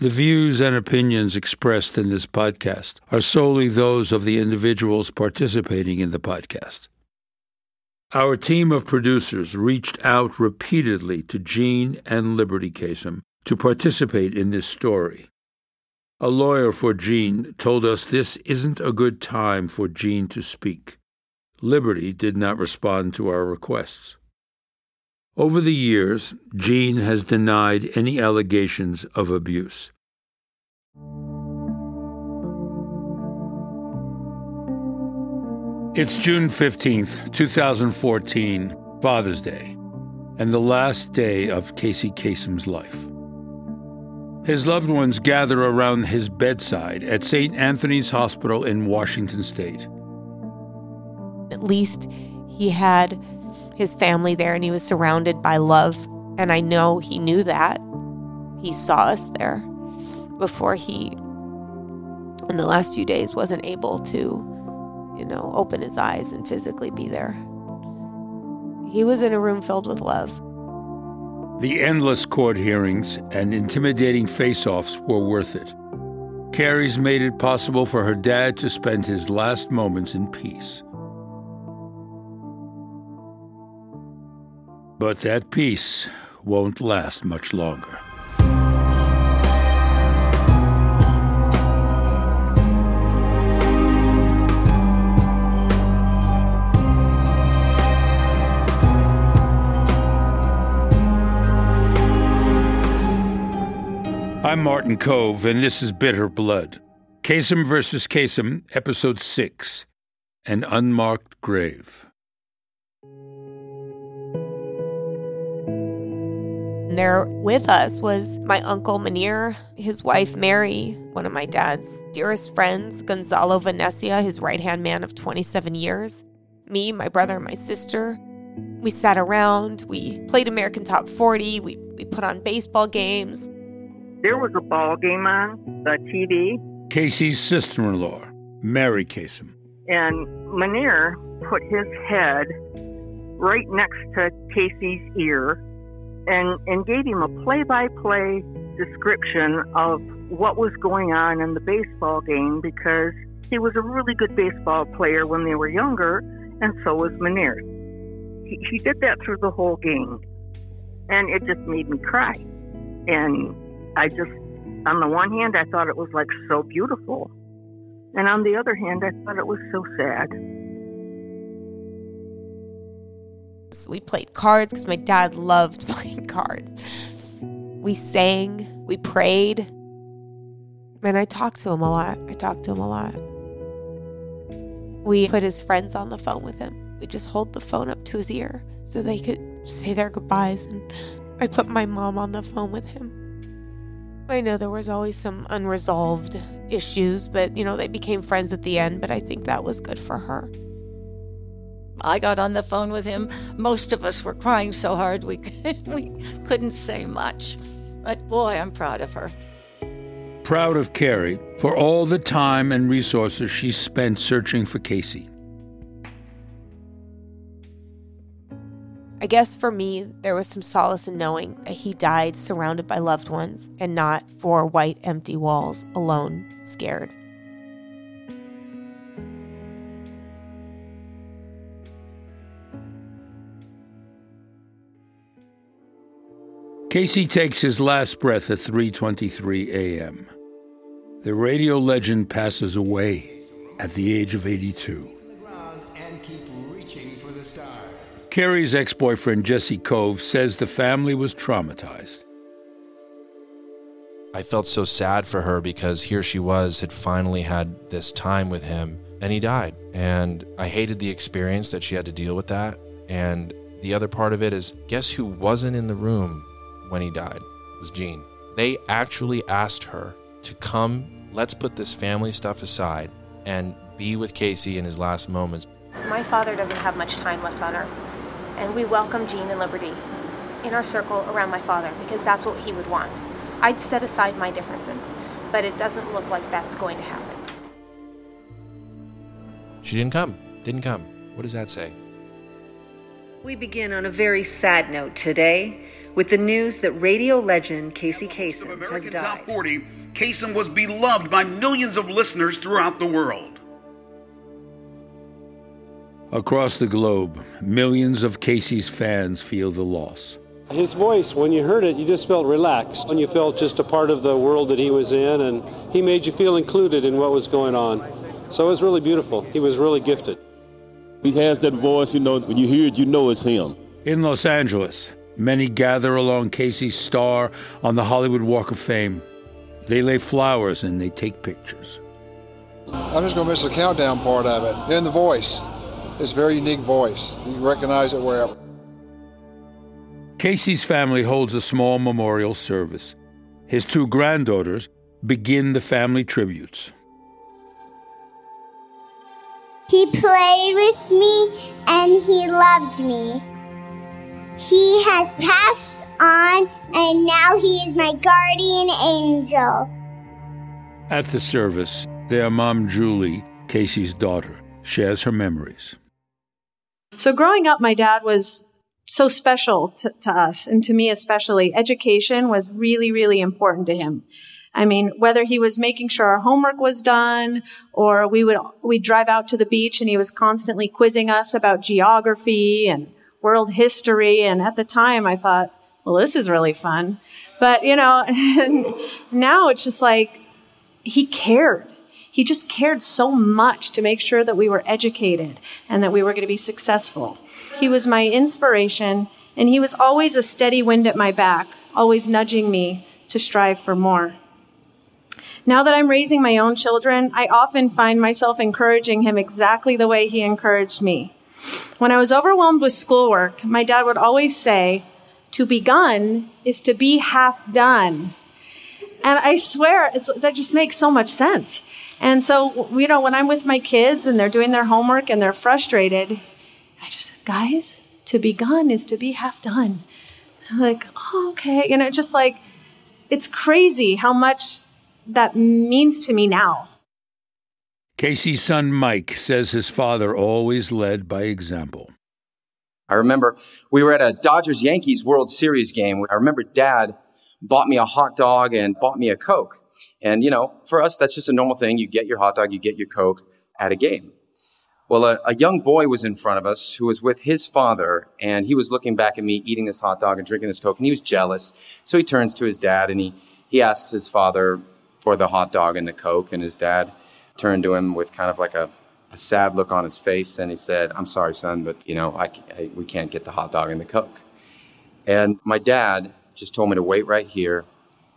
The views and opinions expressed in this podcast are solely those of the individuals participating in the podcast. Our team of producers reached out repeatedly to Jean and Liberty Kasem to participate in this story. A lawyer for Jean told us this isn't a good time for Jean to speak. Liberty did not respond to our requests. Over the years, Jean has denied any allegations of abuse. It's June 15th, 2014, Father's Day, and the last day of Casey Kasem's life. His loved ones gather around his bedside at St. Anthony's Hospital in Washington State. At least he had his family there, and he was surrounded by love. And I know he knew that. He saw us there before he, in the last few days, wasn't able to, open his eyes and physically be there. He was in a room filled with love. The endless court hearings and intimidating face-offs were worth it. Kerri's made it possible for her dad to spend his last moments in peace. But that peace won't last much longer. I'm Martin Cove, and this is Bitter Blood. Kasem vs. Kasem, Episode 6, An Unmarked Grave. There with us was my uncle Manier, his wife Mary, one of my dad's dearest friends, Gonzalo Venezia, his right-hand man of 27 years, me, my brother, and my sister. We sat around, we played American Top 40, we put on baseball games. There was a ball game on the TV. Casey's sister-in-law, Mary Kasem. And Manier put his head right next to Casey's ear and gave him a play-by-play description of what was going on in the baseball game, because he was a really good baseball player when they were younger, and so was Meneer. He did that through the whole game, and it just made me cry. And I just, on the one hand, I thought it was, like, so beautiful, and on the other hand, I thought it was so sad. So we played cards because my dad loved playing cards. We sang, we prayed. Man, I talked to him a lot. We put his friends on the phone with him. We just hold the phone up to his ear so they could say their goodbyes. And I put my mom on the phone with him. I know there was always some unresolved issues, but, they became friends at the end. But I think that was good for her. I got on the phone with him. Most of us were crying so hard we couldn't say much. But boy, I'm proud of her. Proud of Kerri for all the time and resources she spent searching for Casey. I guess for me, there was some solace in knowing that he died surrounded by loved ones and not four white empty walls, alone, scared. Casey takes his last breath at 3:23 a.m. The radio legend passes away at the age of 82. Kerri's ex-boyfriend, Jesse Cove, says the family was traumatized. I felt so sad for her because here she was, had finally had this time with him, and he died. And I hated the experience that she had to deal with that. And the other part of it is, guess who wasn't in the room when he died? It was Jean. They actually asked her to come, let's put this family stuff aside and be with Casey in his last moments. My father doesn't have much time left on earth, and we welcome Jean and Liberty in our circle around my father because that's what he would want. I'd set aside my differences, but it doesn't look like that's going to happen. She didn't come. What does that say? We begin on a very sad note today with the news that radio legend Casey Kasem has died. American Top 40, Kasem was beloved by millions of listeners throughout the world. Across the globe, millions of Casey's fans feel the loss. His voice, when you heard it, you just felt relaxed, and you felt just a part of the world that he was in, and he made you feel included in what was going on. So it was really beautiful. He was really gifted. He has that voice, you know, when you hear it, you know it's him. In Los Angeles, many gather along Casey's star on the Hollywood Walk of Fame. They lay flowers and they take pictures. I'm just going to miss the countdown part of it. And the voice. It's a very unique voice. You recognize it wherever. Casey's family holds a small memorial service. His two granddaughters begin the family tributes. He played with me and he loved me. He has passed on and now he is my guardian angel. At the service, their mom, Julie, Casey's daughter, shares her memories. So growing up, my dad was so special to us, and to me especially. Education was really, really important to him. I mean, whether he was making sure our homework was done, or we'd drive out to the beach and he was constantly quizzing us about geography and world history. And at the time I thought, well, this is really fun. But, you know, and now it's just like he cared. He just cared so much to make sure that we were educated and that we were going to be successful. He was my inspiration, and he was always a steady wind at my back, always nudging me to strive for more. Now that I'm raising my own children, I often find myself encouraging him exactly the way he encouraged me. When I was overwhelmed with schoolwork, my dad would always say, "To be begun is to be half done." And I swear, that just makes so much sense. And so, you know, when I'm with my kids and they're doing their homework and they're frustrated, I just, guys, to be begun is to be half done. I'm like, oh, okay. You know, just like, it's crazy how much that means to me now. Casey's son, Mike, says his father always led by example. I remember we were at a Dodgers-Yankees World Series game. I remember Dad bought me a hot dog and bought me a Coke. And, you know, for us, that's just a normal thing. You get your hot dog, you get your Coke at a game. Well, a young boy was in front of us who was with his father, and he was looking back at me eating this hot dog and drinking this Coke, and he was jealous. So he turns to his dad, and he asks his father for the hot dog and the Coke, and his dad turned to him with kind of like a sad look on his face, and he said, "I'm sorry, son, but, you know, we can't get the hot dog and the Coke." And my dad just told me to wait right here.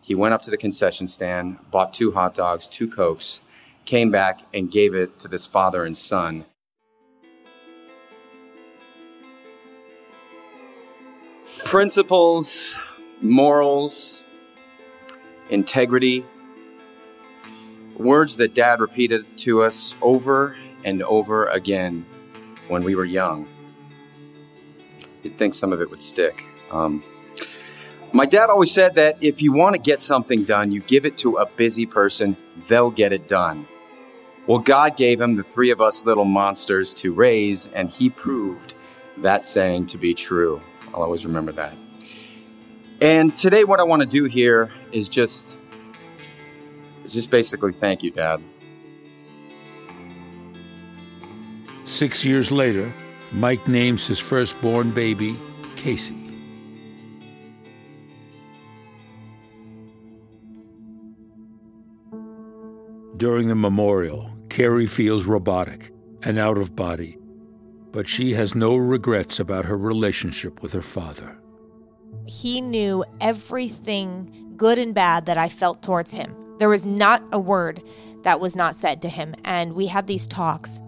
He went up to the concession stand, bought 2 hot dogs, 2 Cokes, came back and gave it to this father and son. Principles, morals, integrity, words that Dad repeated to us over and over again when we were young. You'd think some of it would stick. My dad always said that if you want to get something done, you give it to a busy person, they'll get it done. Well, God gave him the 3 of us little monsters to raise, and he proved that saying to be true. I'll always remember that. And today what I want to do here is just basically thank you, Dad. 6 years later, Mike names his firstborn baby, Casey. During the memorial, Kerri feels robotic and out of body, but she has no regrets about her relationship with her father. He knew everything, good and bad, that I felt towards him. There was not a word that was not said to him, and we had these talks.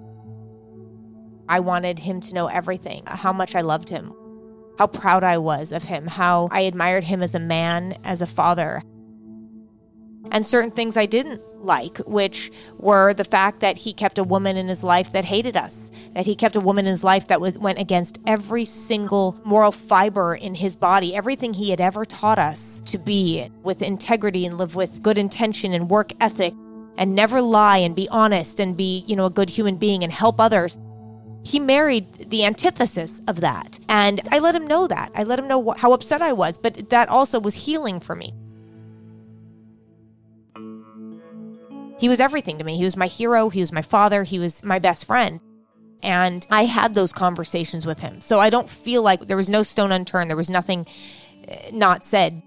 I wanted him to know everything, how much I loved him, how proud I was of him, how I admired him as a man, as a father. And certain things I didn't like, which were the fact that he kept a woman in his life that hated us, that he kept a woman in his life that went against every single moral fiber in his body, everything he had ever taught us to be with integrity and live with good intention and work ethic and never lie and be honest and be, you know, a good human being and help others. He married the antithesis of that. And I let him know that. I let him know how upset I was, but that also was healing for me. He was everything to me. He was my hero. He was my father. He was my best friend. And I had those conversations with him. So I don't feel like there was no stone unturned. There was nothing not said.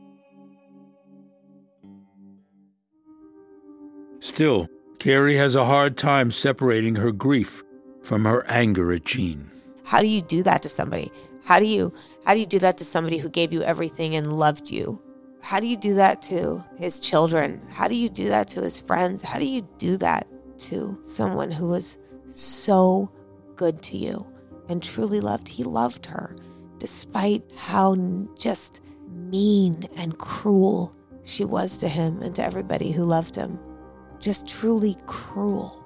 Still, Kerri has a hard time separating her grief from her anger at Jean. How do you do that to somebody? How do you do that to somebody who gave you everything and loved you? How do you do that to his children? How do you do that to his friends? How do you do that to someone who was so good to you and truly loved? He loved her despite how just mean and cruel she was to him and to everybody who loved him. Just truly cruel.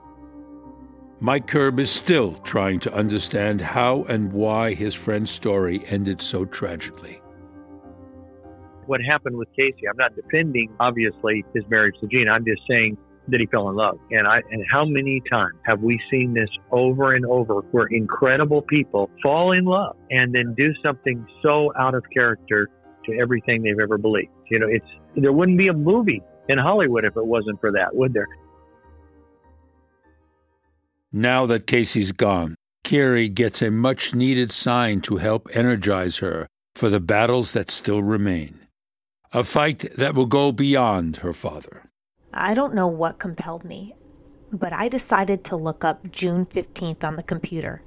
Mike Kerb is still trying to understand how and why his friend's story ended so tragically. What happened with Casey, I'm not defending, obviously, his marriage to Jean. I'm just saying that he fell in love. And how many times have we seen this over and over where incredible people fall in love and then do something so out of character to everything they've ever believed? You know, there wouldn't be a movie in Hollywood if it wasn't for that, would there? Now that Casey's gone, Kerri gets a much-needed sign to help energize her for the battles that still remain. A fight that will go beyond her father. I don't know what compelled me, but I decided to look up June 15th on the computer.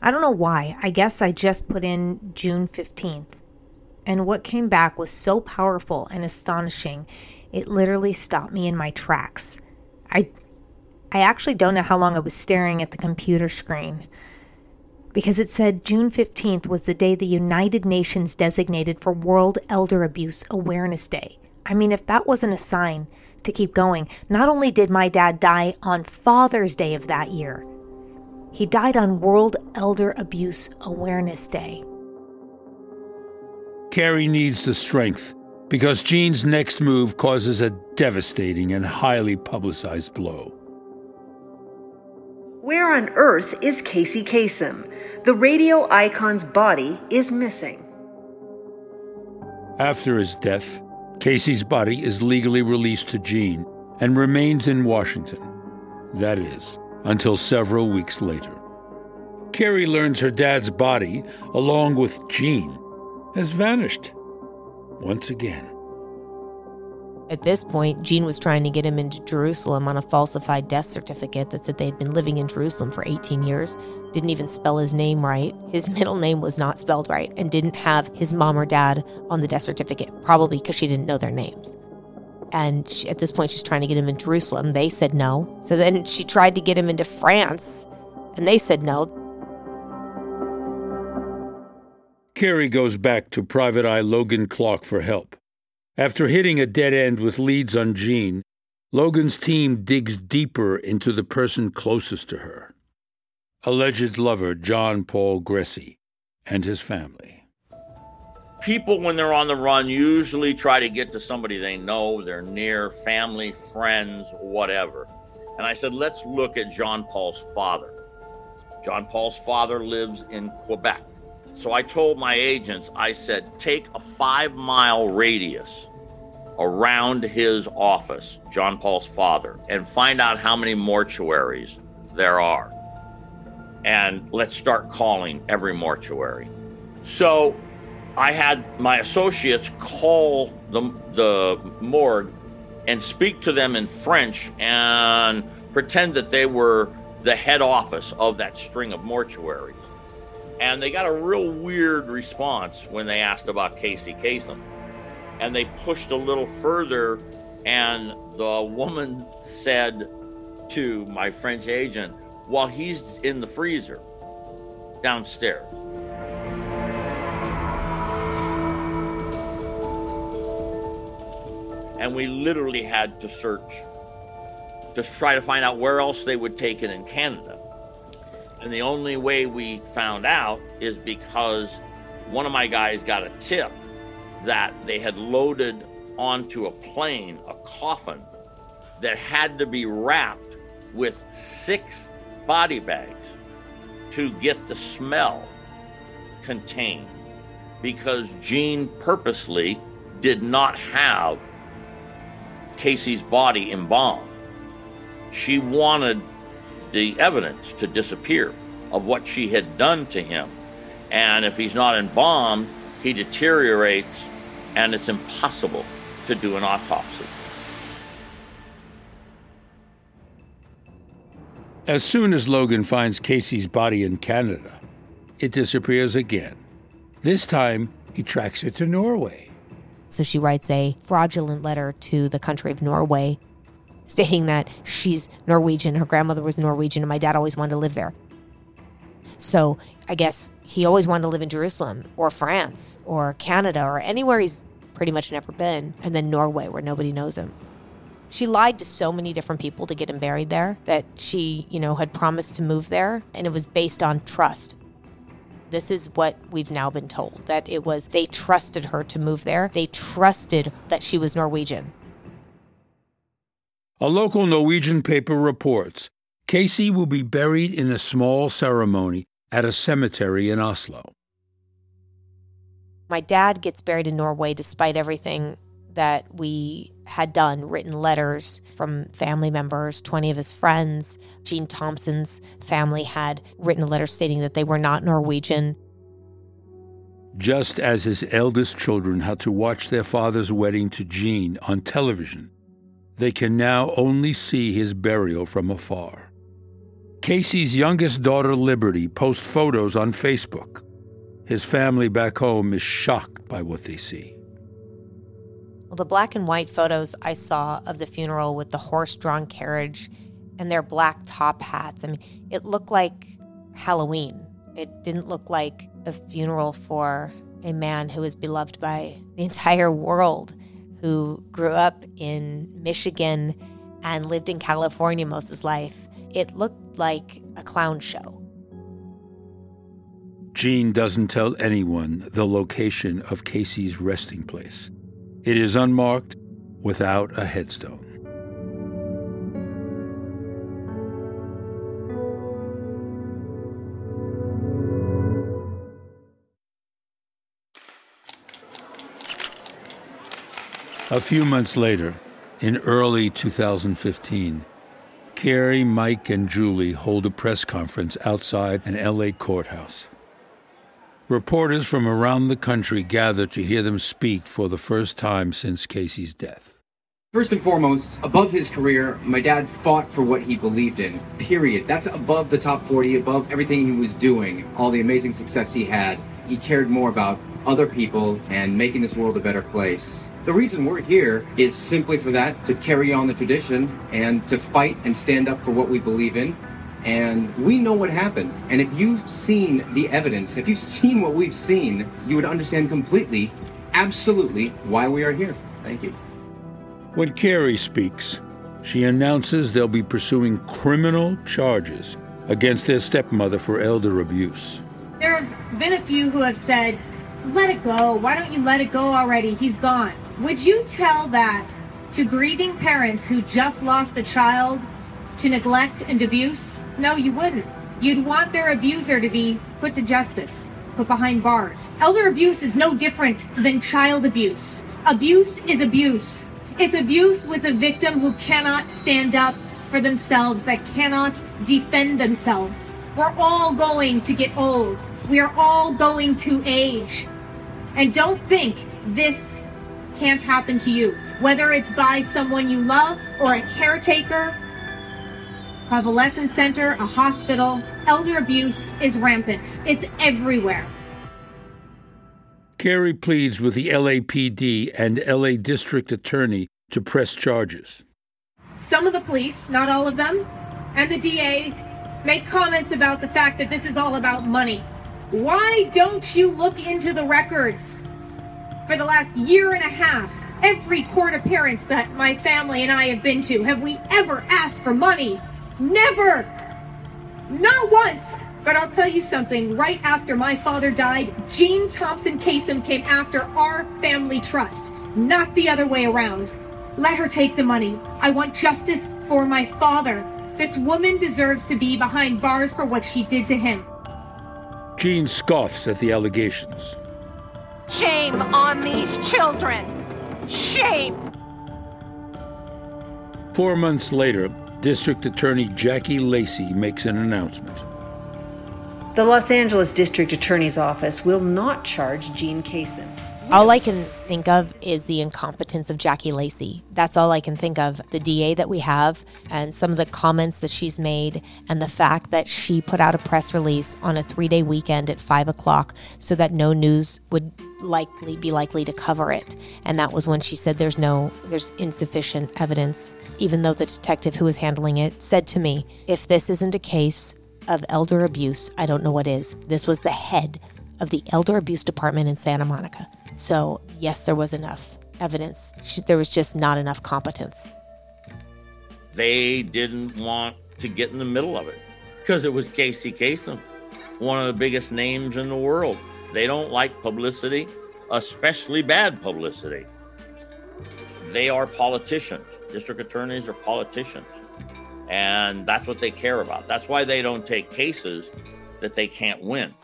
I don't know why. I guess I just put in June 15th. And what came back was so powerful and astonishing, it literally stopped me in my tracks. I actually don't know how long I was staring at the computer screen, because it said June 15th was the day the United Nations designated for World Elder Abuse Awareness Day. I mean, if that wasn't a sign to keep going, not only did my dad die on Father's Day of that year, he died on World Elder Abuse Awareness Day. Kerri needs the strength because Jean's next move causes a devastating and highly publicized blow. Where on earth is Casey Kasem? The radio icon's body is missing. After his death, Casey's body is legally released to Jean and remains in Washington. That is, until several weeks later. Kerri learns her dad's body, along with Jean, has vanished once again. At this point, Jean was trying to get him into Jerusalem on a falsified death certificate that said they'd been living in Jerusalem for 18 years, didn't even spell his name right. His middle name was not spelled right and didn't have his mom or dad on the death certificate, probably because she didn't know their names. And at this point, she's trying to get him in Jerusalem. They said no. So then she tried to get him into France, and they said no. Kerri goes back to Private Eye Logan Clark for help. After hitting a dead end with leads on Jean, Logan's team digs deeper into the person closest to her, alleged lover John Paul Gressy and his family. People, when they're on the run, usually try to get to somebody they know, they're near, family, friends, whatever. And I said, let's look at John Paul's father. John Paul's father lives in Quebec. So I told my agents, I said, take a 5-mile radius around his office, John Paul's father, and find out how many mortuaries there are. And let's start calling every mortuary. So I had my associates call the morgue and speak to them in French and pretend that they were the head office of that string of mortuaries. And they got a real weird response when they asked about Casey Kasem. And they pushed a little further, and the woman said to my French agent, well, he's in the freezer downstairs. And we literally had to search to try to find out where else they would take it in Canada. And the only way we found out is because one of my guys got a tip that they had loaded onto a plane a coffin that had to be wrapped with 6 body bags to get the smell contained, because Jean purposely did not have Casey's body embalmed. She wanted the evidence to disappear of what she had done to him. And if he's not embalmed, he deteriorates, and it's impossible to do an autopsy. As soon as Logan finds Casey's body in Canada, it disappears again. This time, he tracks it to Norway. So she writes a fraudulent letter to the country of Norway, stating that she's Norwegian, her grandmother was Norwegian, and my dad always wanted to live there. So I guess he always wanted to live in Jerusalem or France or Canada or anywhere he's pretty much never been, and then Norway, where nobody knows him. She lied to so many different people to get him buried there that she, had promised to move there, and it was based on trust. This is what we've now been told, that it was they trusted her to move there. They trusted that she was Norwegian. A local Norwegian paper reports, Casey will be buried in a small ceremony at a cemetery in Oslo. My dad gets buried in Norway despite everything that we had done, written letters from family members, 20 of his friends. Jean Thompson's family had written a letter stating that they were not Norwegian. Just as his eldest children had to watch their father's wedding to Jean on television, they can now only see his burial from afar. Casey's youngest daughter, Liberty, posts photos on Facebook. His family back home is shocked by what they see. The black and white photos I saw of the funeral with the horse-drawn carriage and their black top hats, it looked like Halloween. It didn't look like a funeral for a man who was beloved by the entire world, who grew up in Michigan and lived in California most of his life. It looked like a clown show. Jean doesn't tell anyone the location of Casey's resting place. It is unmarked, without a headstone. A few months later, in early 2015, Kerri, Mike, and Julie hold a press conference outside an LA courthouse. Reporters from around the country gather to hear them speak for the first time since Casey's death. First and foremost, above his career, my dad fought for what he believed in, period. That's above the top 40, above everything he was doing, all the amazing success he had. He cared more about other people and making this world a better place. The reason we're here is simply for that, to carry on the tradition and to fight and stand up for what we believe in. And we know what happened. And if you've seen the evidence, if you've seen what we've seen, you would understand completely, absolutely, why we are here. Thank you. When Kerri speaks, she announces they'll be pursuing criminal charges against their stepmother for elder abuse. There have been a few who have said, let it go. Why don't you let it go already? He's gone. Would you tell that to grieving parents who just lost a child to neglect and abuse? No, you wouldn't. You'd want their abuser to be put to justice, put behind bars. Elder abuse is no different than child abuse. Abuse is abuse. It's abuse with a victim who cannot stand up for themselves, that cannot defend themselves. We're all going to get old. We are all going to age. And don't think this can't happen to you, whether it's by someone you love or a caretaker, convalescent center, a hospital. Elder abuse is rampant. It's everywhere. Kerri pleads with the LAPD and LA District Attorney to press charges. Some of the police, not all of them, and the DA make comments about the fact that this is all about money. Why don't you look into the records? For the last year and a half, every court appearance that my family and I have been to, have we ever asked for money? Never! Not once! But I'll tell you something, right after my father died, Jean Thompson Kasem came after our family trust, not the other way around. Let her take the money. I want justice for my father. This woman deserves to be behind bars for what she did to him. Jean scoffs at the allegations. Shame on these children. Shame. 4 months later, District Attorney Jackie Lacey makes an announcement. The Los Angeles District Attorney's Office will not charge Jean Kasem. All I can think of is the incompetence of Jackie Lacey. That's all I can think of. The DA that we have and some of the comments that she's made and the fact that she put out a press release on a 3-day weekend at 5 o'clock so that no news would likely to cover it. And that was when she said there's insufficient evidence, even though the detective who was handling it said to me, if this isn't a case of elder abuse, I don't know what is. This was the head of the elder abuse department in Santa Monica. So yes, there was enough evidence. There was just not enough competence. They didn't want to get in the middle of it because it was Casey Kasem, one of the biggest names in the world. They don't like publicity, especially bad publicity. They are politicians. District attorneys are politicians. And that's what they care about. That's why they don't take cases that they can't win.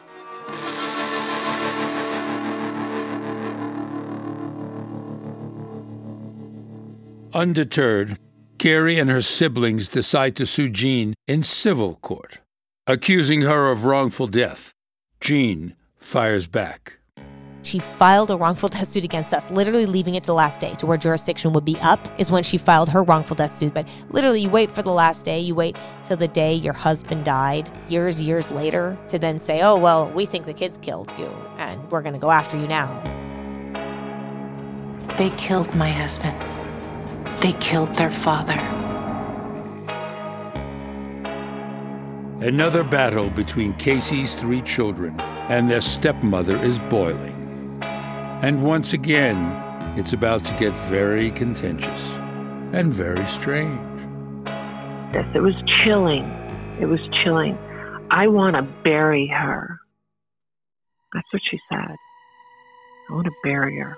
Undeterred, Kerri and her siblings decide to sue Jean in civil court, accusing her of wrongful death. Jean fires back. She filed a wrongful death suit against us, literally leaving it to the last day to where jurisdiction would be up is when she filed her wrongful death suit. But literally, you wait for the last day. You wait till the day your husband died years later to then say, oh, well, we think the kids killed you and we're going to go after you now. They killed my husband. They killed their father. Another battle between Casey's 3 children and their stepmother is boiling. And once again, it's about to get very contentious and very strange. Yes, it was chilling. It was chilling. I want to bury her. That's what she said. I want to bury her.